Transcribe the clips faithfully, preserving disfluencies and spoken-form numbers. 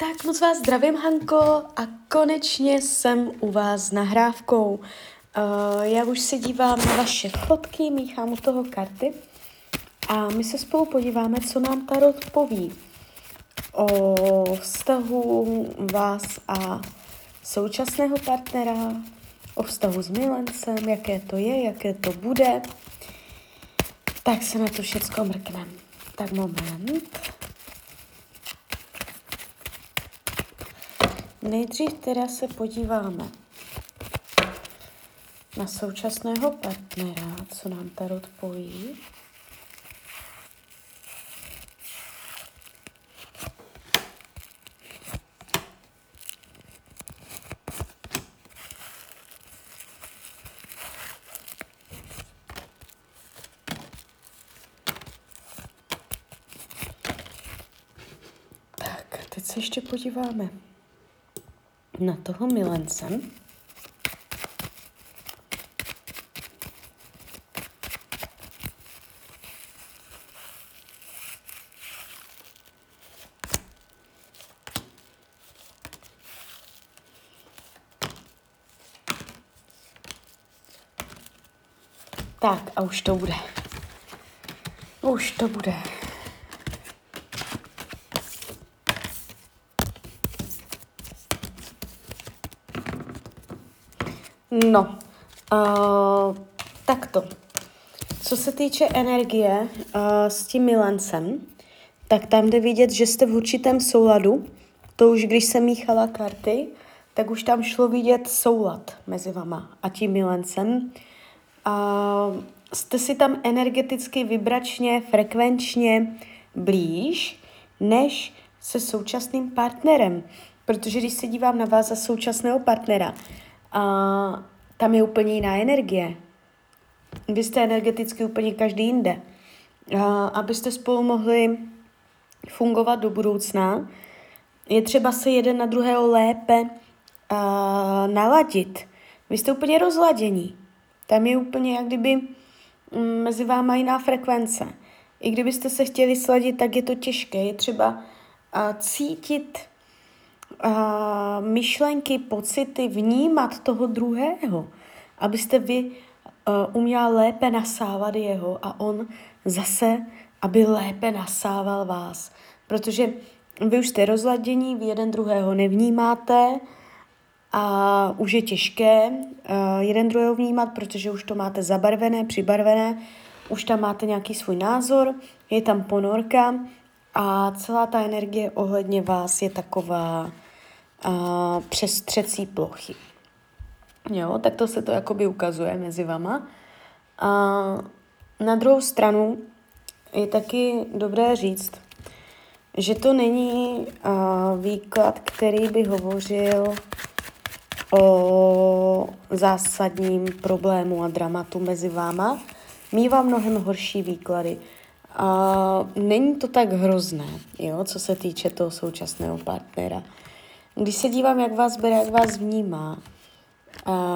Tak moc vás zdravím, Hanko, a konečně jsem u vás s nahrávkou. Uh, já už se dívám na vaše fotky, míchám u toho karty a my se spolu podíváme, co nám tarot poví o vztahu vás a současného partnera, o vztahu s milencem, jaké to je, jaké to bude. Tak se na to všecko mrkneme. Tak moment. Nejdřív teda se podíváme na současného partnera, co nám tarot poví. Tak, teď se ještě podíváme na toho milence. Tak a už to bude. Už to bude. No, uh, takto. Co se týče energie uh, s tím milencem, tak tam jde vidět, že jste v určitém souladu. To už když jsem míchala karty, tak už tam šlo vidět soulad mezi vama a tím milencem. Uh, jste si tam energeticky, vibračně, frekvenčně blíž než se současným partnerem. Protože když se dívám na vás za současného partnera, a tam je úplně jiná energie. Vy jste energeticky úplně každý jinde. A abyste spolu mohli fungovat do budoucna, je třeba se jeden na druhého lépe a, naladit. Vy jste úplně rozladění. Tam je úplně jak kdyby mezi váma jiná frekvence. I kdybyste se chtěli sladit, tak je to těžké. Je třeba a, cítit A myšlenky, pocity, vnímat toho druhého, abyste vy uh, uměla lépe nasávat jeho a on zase, aby lépe nasával vás. Protože vy už jste rozladění, vy jeden druhého nevnímáte a už je těžké uh, jeden druhého vnímat, protože už to máte zabarvené, přibarvené, už tam máte nějaký svůj názor, je tam ponorka a celá ta energie ohledně vás je taková a přes třecí plochy. Jo, tak to se to jakoby ukazuje mezi vama. A na druhou stranu je taky dobré říct, že to není a, výklad, který by hovořil o zásadním problému a dramatu mezi váma. Mívá mnohem horší výklady. A, není to tak hrozné, jo, co se týče toho současného partnera. Když se dívám, jak vás bere, jak vás vnímá, a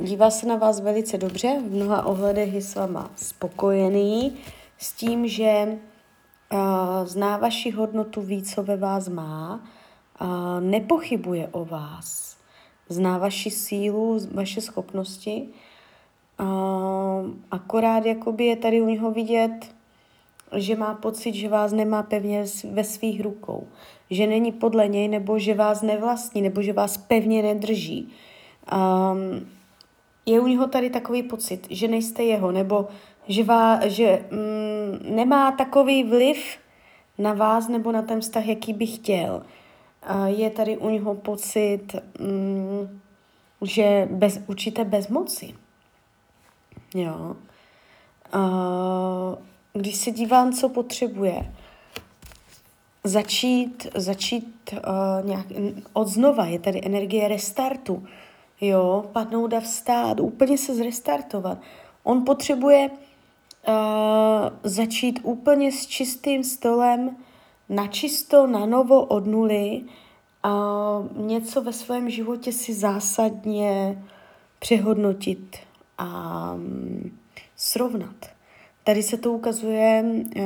dívá se na vás velice dobře, v mnoha ohledech je s váma spokojený, s tím, že a, zná vaši hodnotu, ví, co ve vás má, a nepochybuje o vás, zná vaši sílu, vaše schopnosti, a, akorát jakoby je tady u něho vidět, že má pocit, že vás nemá pevně ve svých rukou, že není podle něj, nebo že vás nevlastní, nebo že vás pevně nedrží. Um, je u něho tady takový pocit, že nejste jeho, nebo že, vás, že um, nemá takový vliv na vás nebo na ten vztah, jaký by chtěl. Uh, je tady u něho pocit, um, že bez, určité bezmoci. Jo. Uh, Když se dívám, co potřebuje, začít, začít uh, nějak od znova, je tady energie restartu, jo, padnout a vstát, úplně se zrestartovat. On potřebuje uh, začít úplně s čistým stolem, na čisto, na novo, od nuly, uh, něco ve svém životě si zásadně přehodnotit a um, srovnat. Tady se to ukazuje uh,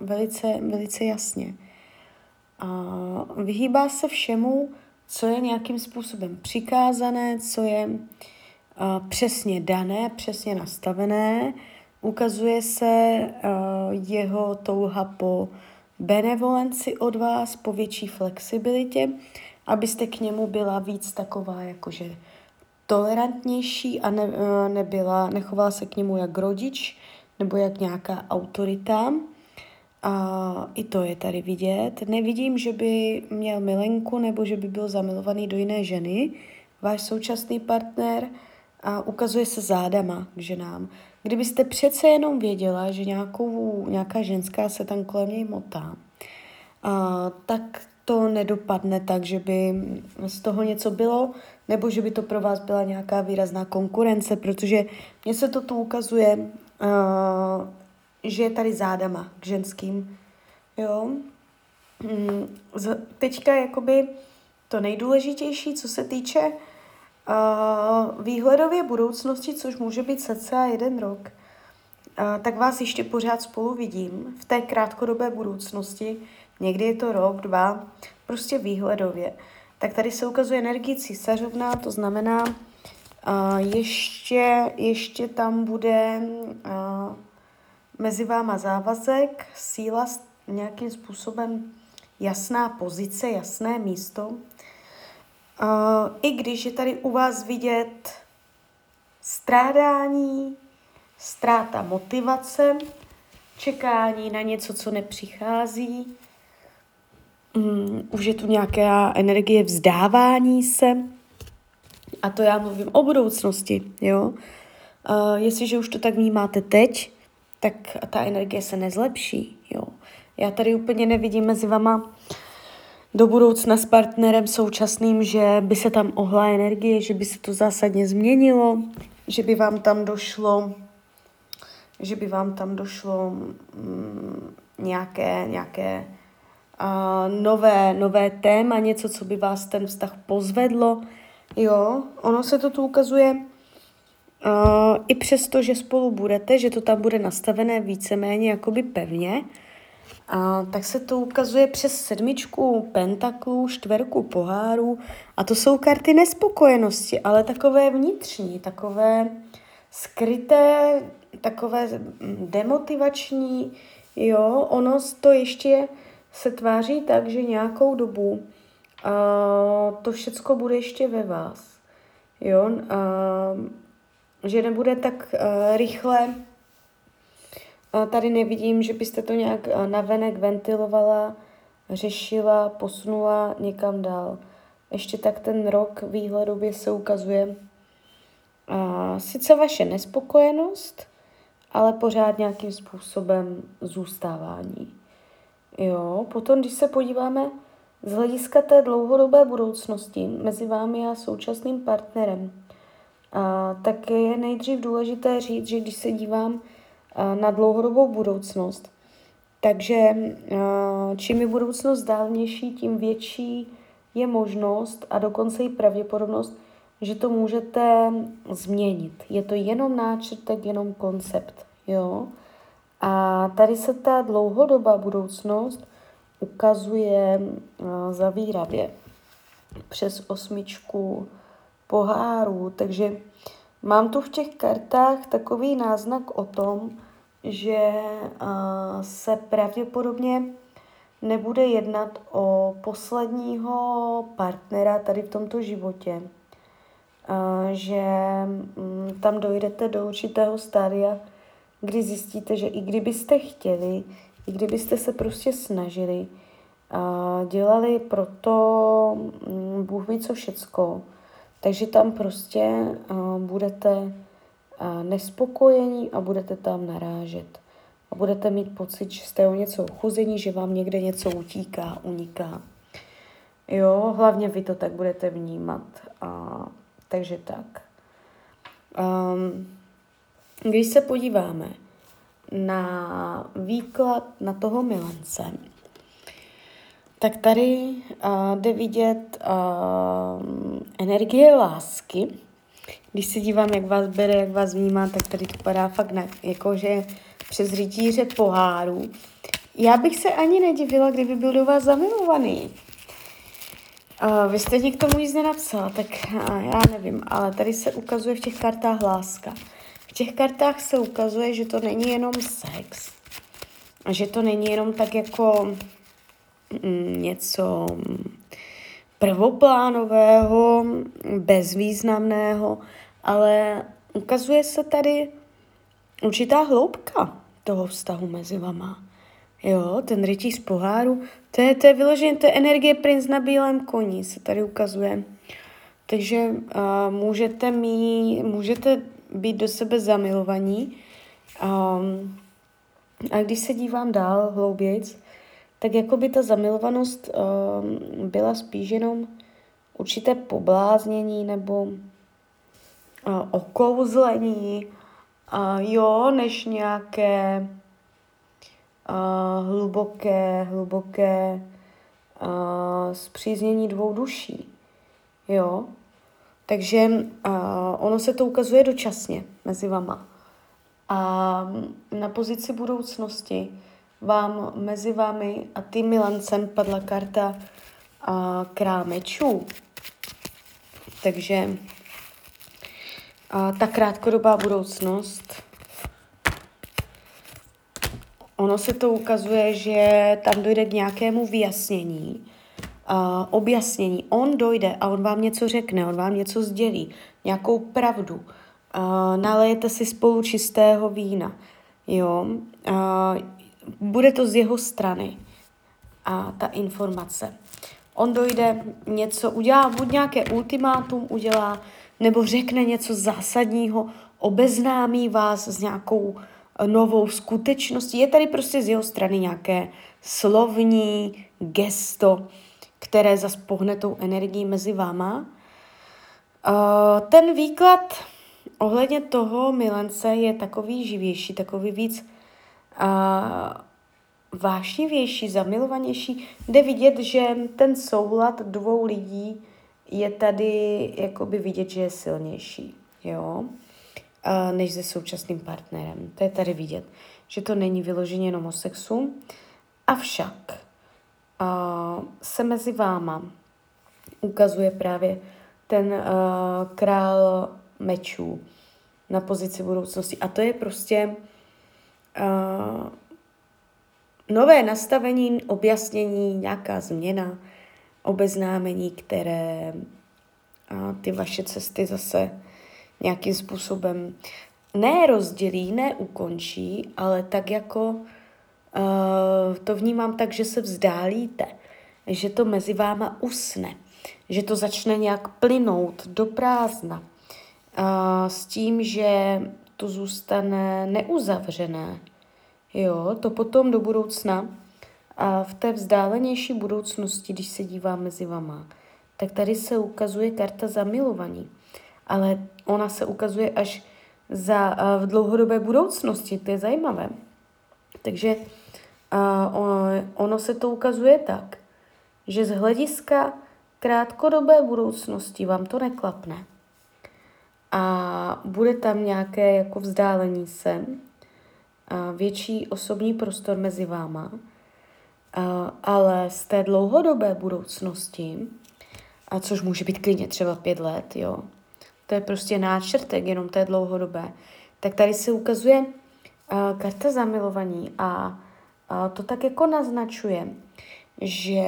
velice, velice jasně. vyhýbá se všemu, co je nějakým způsobem přikázané, co je přesně dané, přesně nastavené. Ukazuje se jeho touha po benevolenci od vás, po větší flexibilitě, abyste k němu byla víc taková jakože tolerantnější a ne, nebyla, nechovala se k němu jak rodič nebo jak nějaká autorita. A i to je tady vidět. Nevidím, že by měl milenku nebo že by byl zamilovaný do jiné ženy. Váš současný partner a ukazuje se zádama k ženám. Kdybyste přece jenom věděla, že nějakou, nějaká ženská se tam kolem něj motá, a, tak to nedopadne tak, že by z toho něco bylo, nebo že by to pro vás byla nějaká výrazná konkurence, protože mně se to tu ukazuje, a, že je tady zádama k ženským. Jo? Z, teďka jakoby to nejdůležitější, co se týče Uh, výhledově budoucnosti, což může být cca jeden rok, uh, tak vás ještě pořád spolu vidím v té krátkodobé budoucnosti, někdy je to rok, dva, prostě výhledově. Tak tady se ukazuje energie císařovna, to znamená, uh, ještě, ještě tam bude uh, mezi váma závazek, síla, nějakým způsobem jasná pozice, jasné místo. Uh, I když je tady u vás vidět strádání, ztráta motivace, čekání na něco, co nepřichází, um, už je tu nějaká energie vzdávání se. A to já mluvím o budoucnosti. Jo? Uh, jestliže už to tak vnímáte teď, tak ta energie se nezlepší. Jo? Já tady úplně nevidím mezi vama do budoucna s partnerem současným, že by se tam ohla energie, že by se to zásadně změnilo, že by vám tam došlo, že by vám tam došlo mm, nějaké, nějaké uh, nové, nové téma, něco, co by vás ten vztah pozvedlo. Jo, ono se to tu ukazuje uh, i přesto, že spolu budete, že to tam bude nastavené víceméně jakoby pevně, a tak se to ukazuje přes sedmičku pentaklů, čtverku pohárů a to jsou karty nespokojenosti, ale takové vnitřní, takové skryté, takové demotivační, jo, ono to ještě se tváří tak, že nějakou dobu a to všecko bude ještě ve vás, jo, a že nebude tak rychle. Tady nevidím, že byste to nějak navenek ventilovala, řešila, posunula někam dál. Ještě tak ten rok výhledově se ukazuje a sice vaše nespokojenost, ale pořád nějakým způsobem zůstávání. Jo, potom, když se podíváme z hlediska té dlouhodobé budoucnosti mezi vámi a současným partnerem, a tak je nejdřív důležité říct, že když se dívám na dlouhodobou budoucnost. Takže čím je budoucnost dálnější, tím větší je možnost a dokonce i pravděpodobnost, že to můžete změnit. Je to jenom náčrtek, jenom koncept. Jo? A tady se ta dlouhodobá budoucnost ukazuje zavíravě přes osmičku pohárů. Takže mám tu v těch kartách takový náznak o tom, že uh, se pravděpodobně nebude jednat o posledního partnera tady v tomto životě. Uh, že um, tam dojdete do určitého stádia, kdy zjistíte, že i kdybyste chtěli, i kdybyste se prostě snažili, uh, dělali proto um, Bůh ví co všecko, takže tam prostě uh, budete uh, nespokojení a budete tam narážet. A budete mít pocit, že jste o něco ochuzení, že vám někde něco utíká, uniká. Jo, hlavně vy to tak budete vnímat. Uh, takže tak. Um, když se podíváme na výklad na toho milence, tak tady uh, jde vidět uh, energie lásky. Když se dívám, jak vás bere, jak vás vnímá, tak tady to padá fakt na, jakože přes rytíře poháru. Já bych se ani nedivila, kdyby byl do vás zamilovaný. Uh, vy jste mě k tomu nic nenapsala, tak uh, já nevím, ale tady se ukazuje v těch kartách láska. V těch kartách se ukazuje, že to není jenom sex. A že to není jenom tak jako mm, něco prvoplánového, bezvýznamného, ale ukazuje se tady určitá hloubka toho vztahu mezi vama. Jo, ten rytíř z poháru, to je, to je vyložené, to je energie princ na bílém koni, se tady ukazuje. Takže uh, můžete, mít, můžete být do sebe zamilovaní. Um, a když se dívám dál hloubějc, tak jako by ta zamilovanost um, byla spíš jenom určité pobláznění nebo uh, okouzlení, uh, jo, než nějaké Uh, hluboké, hluboké uh, spříznění dvou duší, jo. Takže uh, ono se to ukazuje dočasně mezi vama. A na pozici budoucnosti vám mezi vámi a tým milancem padla karta uh, krámečů. Takže uh, ta krátkodobá budoucnost. Ono se to ukazuje, že tam dojde k nějakému vyjasnění, uh, objasnění. On dojde a on vám něco řekne, on vám něco sdělí, nějakou pravdu. Uh, nalejete si spolu čistého vína. Jo? Uh, bude to z jeho strany a ta informace. On dojde něco, udělá buď nějaké ultimátum, udělá, nebo řekne něco zásadního, obeznámí vás s nějakou novou skutečností. Je tady prostě z jeho strany nějaké slovní gesto, které zas pohne tou energií mezi váma. Ten výklad ohledně toho milence je takový živější, takový víc vášnivější, zamilovanější. Jde vidět, že ten soulad dvou lidí je tady jakoby vidět, že je silnější. Jo? Než se současným partnerem. To je tady vidět, že to není vyloženě jenom o sexu. Avšak uh, se mezi váma ukazuje právě ten uh, král mečů na pozici budoucnosti. A to je prostě uh, nové nastavení, objasnění, nějaká změna, obeznámení, které uh, ty vaše cesty zase nějakým způsobem ne rozdělí, ne ukončí, ale tak jako uh, to vnímám tak, že se vzdálíte, že to mezi váma usne, že to začne nějak plynout do prázdna uh, s tím, že to zůstane neuzavřené. Jo, to potom do budoucna a v té vzdálenější budoucnosti, když se dívám mezi váma, tak tady se ukazuje karta zamilovaní. Ale ona se ukazuje až za, v dlouhodobé budoucnosti, to je zajímavé. Takže uh, ono se to ukazuje tak, že z hlediska krátkodobé budoucnosti vám to neklapne. A bude tam nějaké jako vzdálení se, uh, větší osobní prostor mezi váma, uh, ale z té dlouhodobé budoucnosti, a což může být klidně třeba pět let, jo, to je prostě náčrtek, jenom té dlouhodobé, tak tady se ukazuje uh, karta zamilovaní a uh, to tak jako naznačuje, že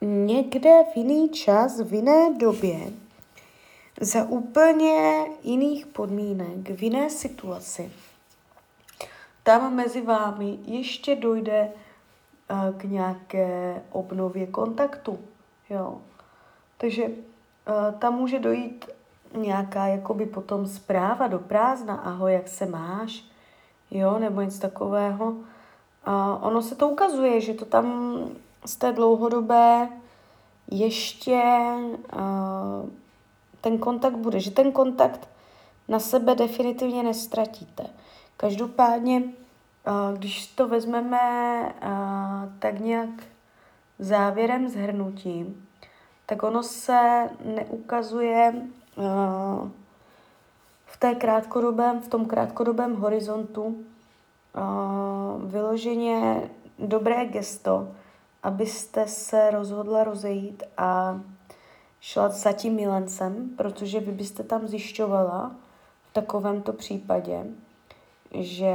někde v jiný čas, v jiné době, za úplně jiných podmínek, v jiné situaci, tam mezi vámi ještě dojde uh, k nějaké obnově kontaktu. Jo. Takže uh, tam může dojít nějaká jakoby potom zpráva do prázdna, ahoj, jak se máš, jo, nebo něco takového. A ono se to ukazuje, že to tam z té dlouhodobé ještě uh, ten kontakt bude, že ten kontakt na sebe definitivně nestratíte. Každopádně, uh, když to vezmeme uh, tak nějak závěrem shrnutím, tak ono se neukazuje v té krátkodobém, v tom krátkodobém horizontu uh, vyloženě dobré gesto, abyste se rozhodla rozejít a šla za tím milencem, protože vy byste tam zjišťovala v takovémto případě, že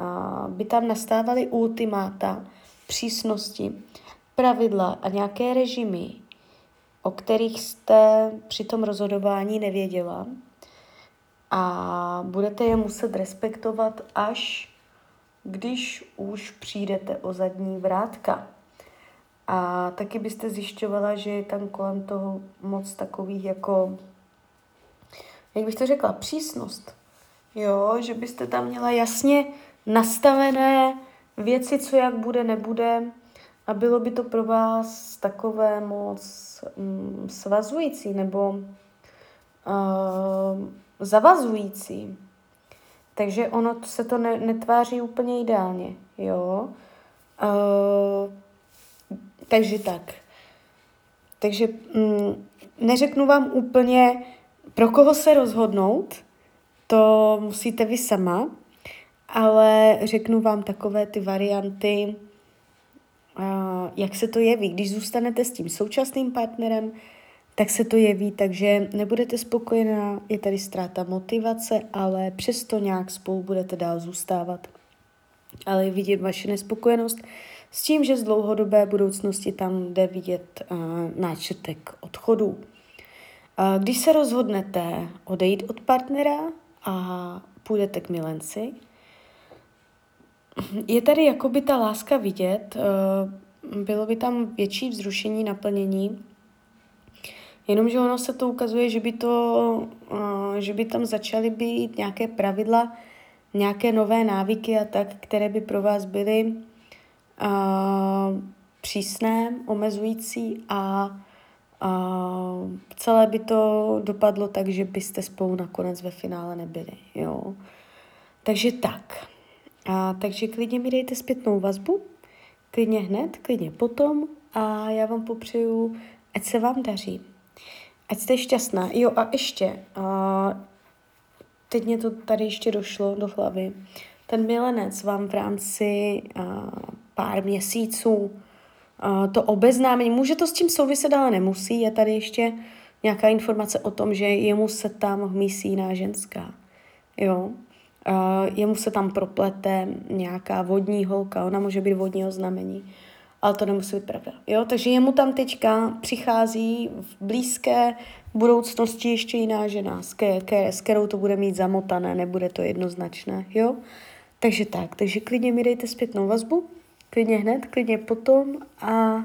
uh, by tam nastávaly ultimáta, přísnosti, pravidla a nějaké režimy, o kterých jste při tom rozhodování nevěděla, a budete je muset respektovat, až když už přijdete o zadní vrátka. A taky byste zjišťovala, že je tam kolem toho moc takových jako, jak bych to řekla, přísnost. Jo, že byste tam měla jasně nastavené věci, co jak bude, nebude, a bylo by to pro vás takové moc mm, svazující nebo uh, zavazující. Takže ono se to ne, netváří úplně ideálně, jo. Uh, takže tak. Takže mm, neřeknu vám úplně, pro koho se rozhodnout, to musíte vy sama, ale řeknu vám takové ty varianty, Uh, jak se to jeví. Když zůstanete s tím současným partnerem, tak se to jeví, takže nebudete spokojená, je tady ztráta motivace, ale přesto nějak spolu budete dál zůstávat. Ale je vidět vaše nespokojenost s tím, že z dlouhodobé budoucnosti tam jde vidět uh, náčrtek odchodu. Uh, když se rozhodnete odejít od partnera a půjdete k milenci, je tady jakoby ta láska vidět, bylo by tam větší vzrušení, naplnění, jenomže ono se to ukazuje, že by, to, že by tam začaly být nějaké pravidla, nějaké nové návyky a tak, které by pro vás byly přísné, omezující a celé by to dopadlo tak, že byste spolu nakonec ve finále nebyli. Jo? Takže tak. A, takže klidně mi dejte zpětnou vazbu, klidně hned, klidně potom, a já vám popřeju, ať se vám daří, ať jste šťastná. Jo, a ještě, a teď mě to tady ještě došlo do hlavy, ten milenec vám v rámci a, pár měsíců a, to obeznámení, může to s tím souviset, ale nemusí, je tady ještě nějaká informace o tom, že jemu se tam hmísí jiná ženská, jo. Uh, jemu se tam proplete nějaká vodní holka, ona může být vodního znamení, ale to nemusí být pravda. Jo? Takže jemu tam teďka přichází v blízké budoucnosti ještě jiná žena, s, ke, ke, s kterou to bude mít zamotané, nebude to jednoznačné. Jo? Takže tak, takže klidně mi dejte zpětnou vazbu, klidně hned, klidně potom, a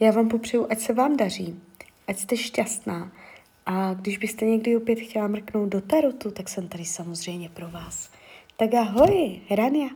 já vám popřeju, ať se vám daří, ať jste šťastná. A když byste někdy opět chtěla mrknout do tarotu, tak jsem tady samozřejmě pro vás. Tak ahoj, Rania.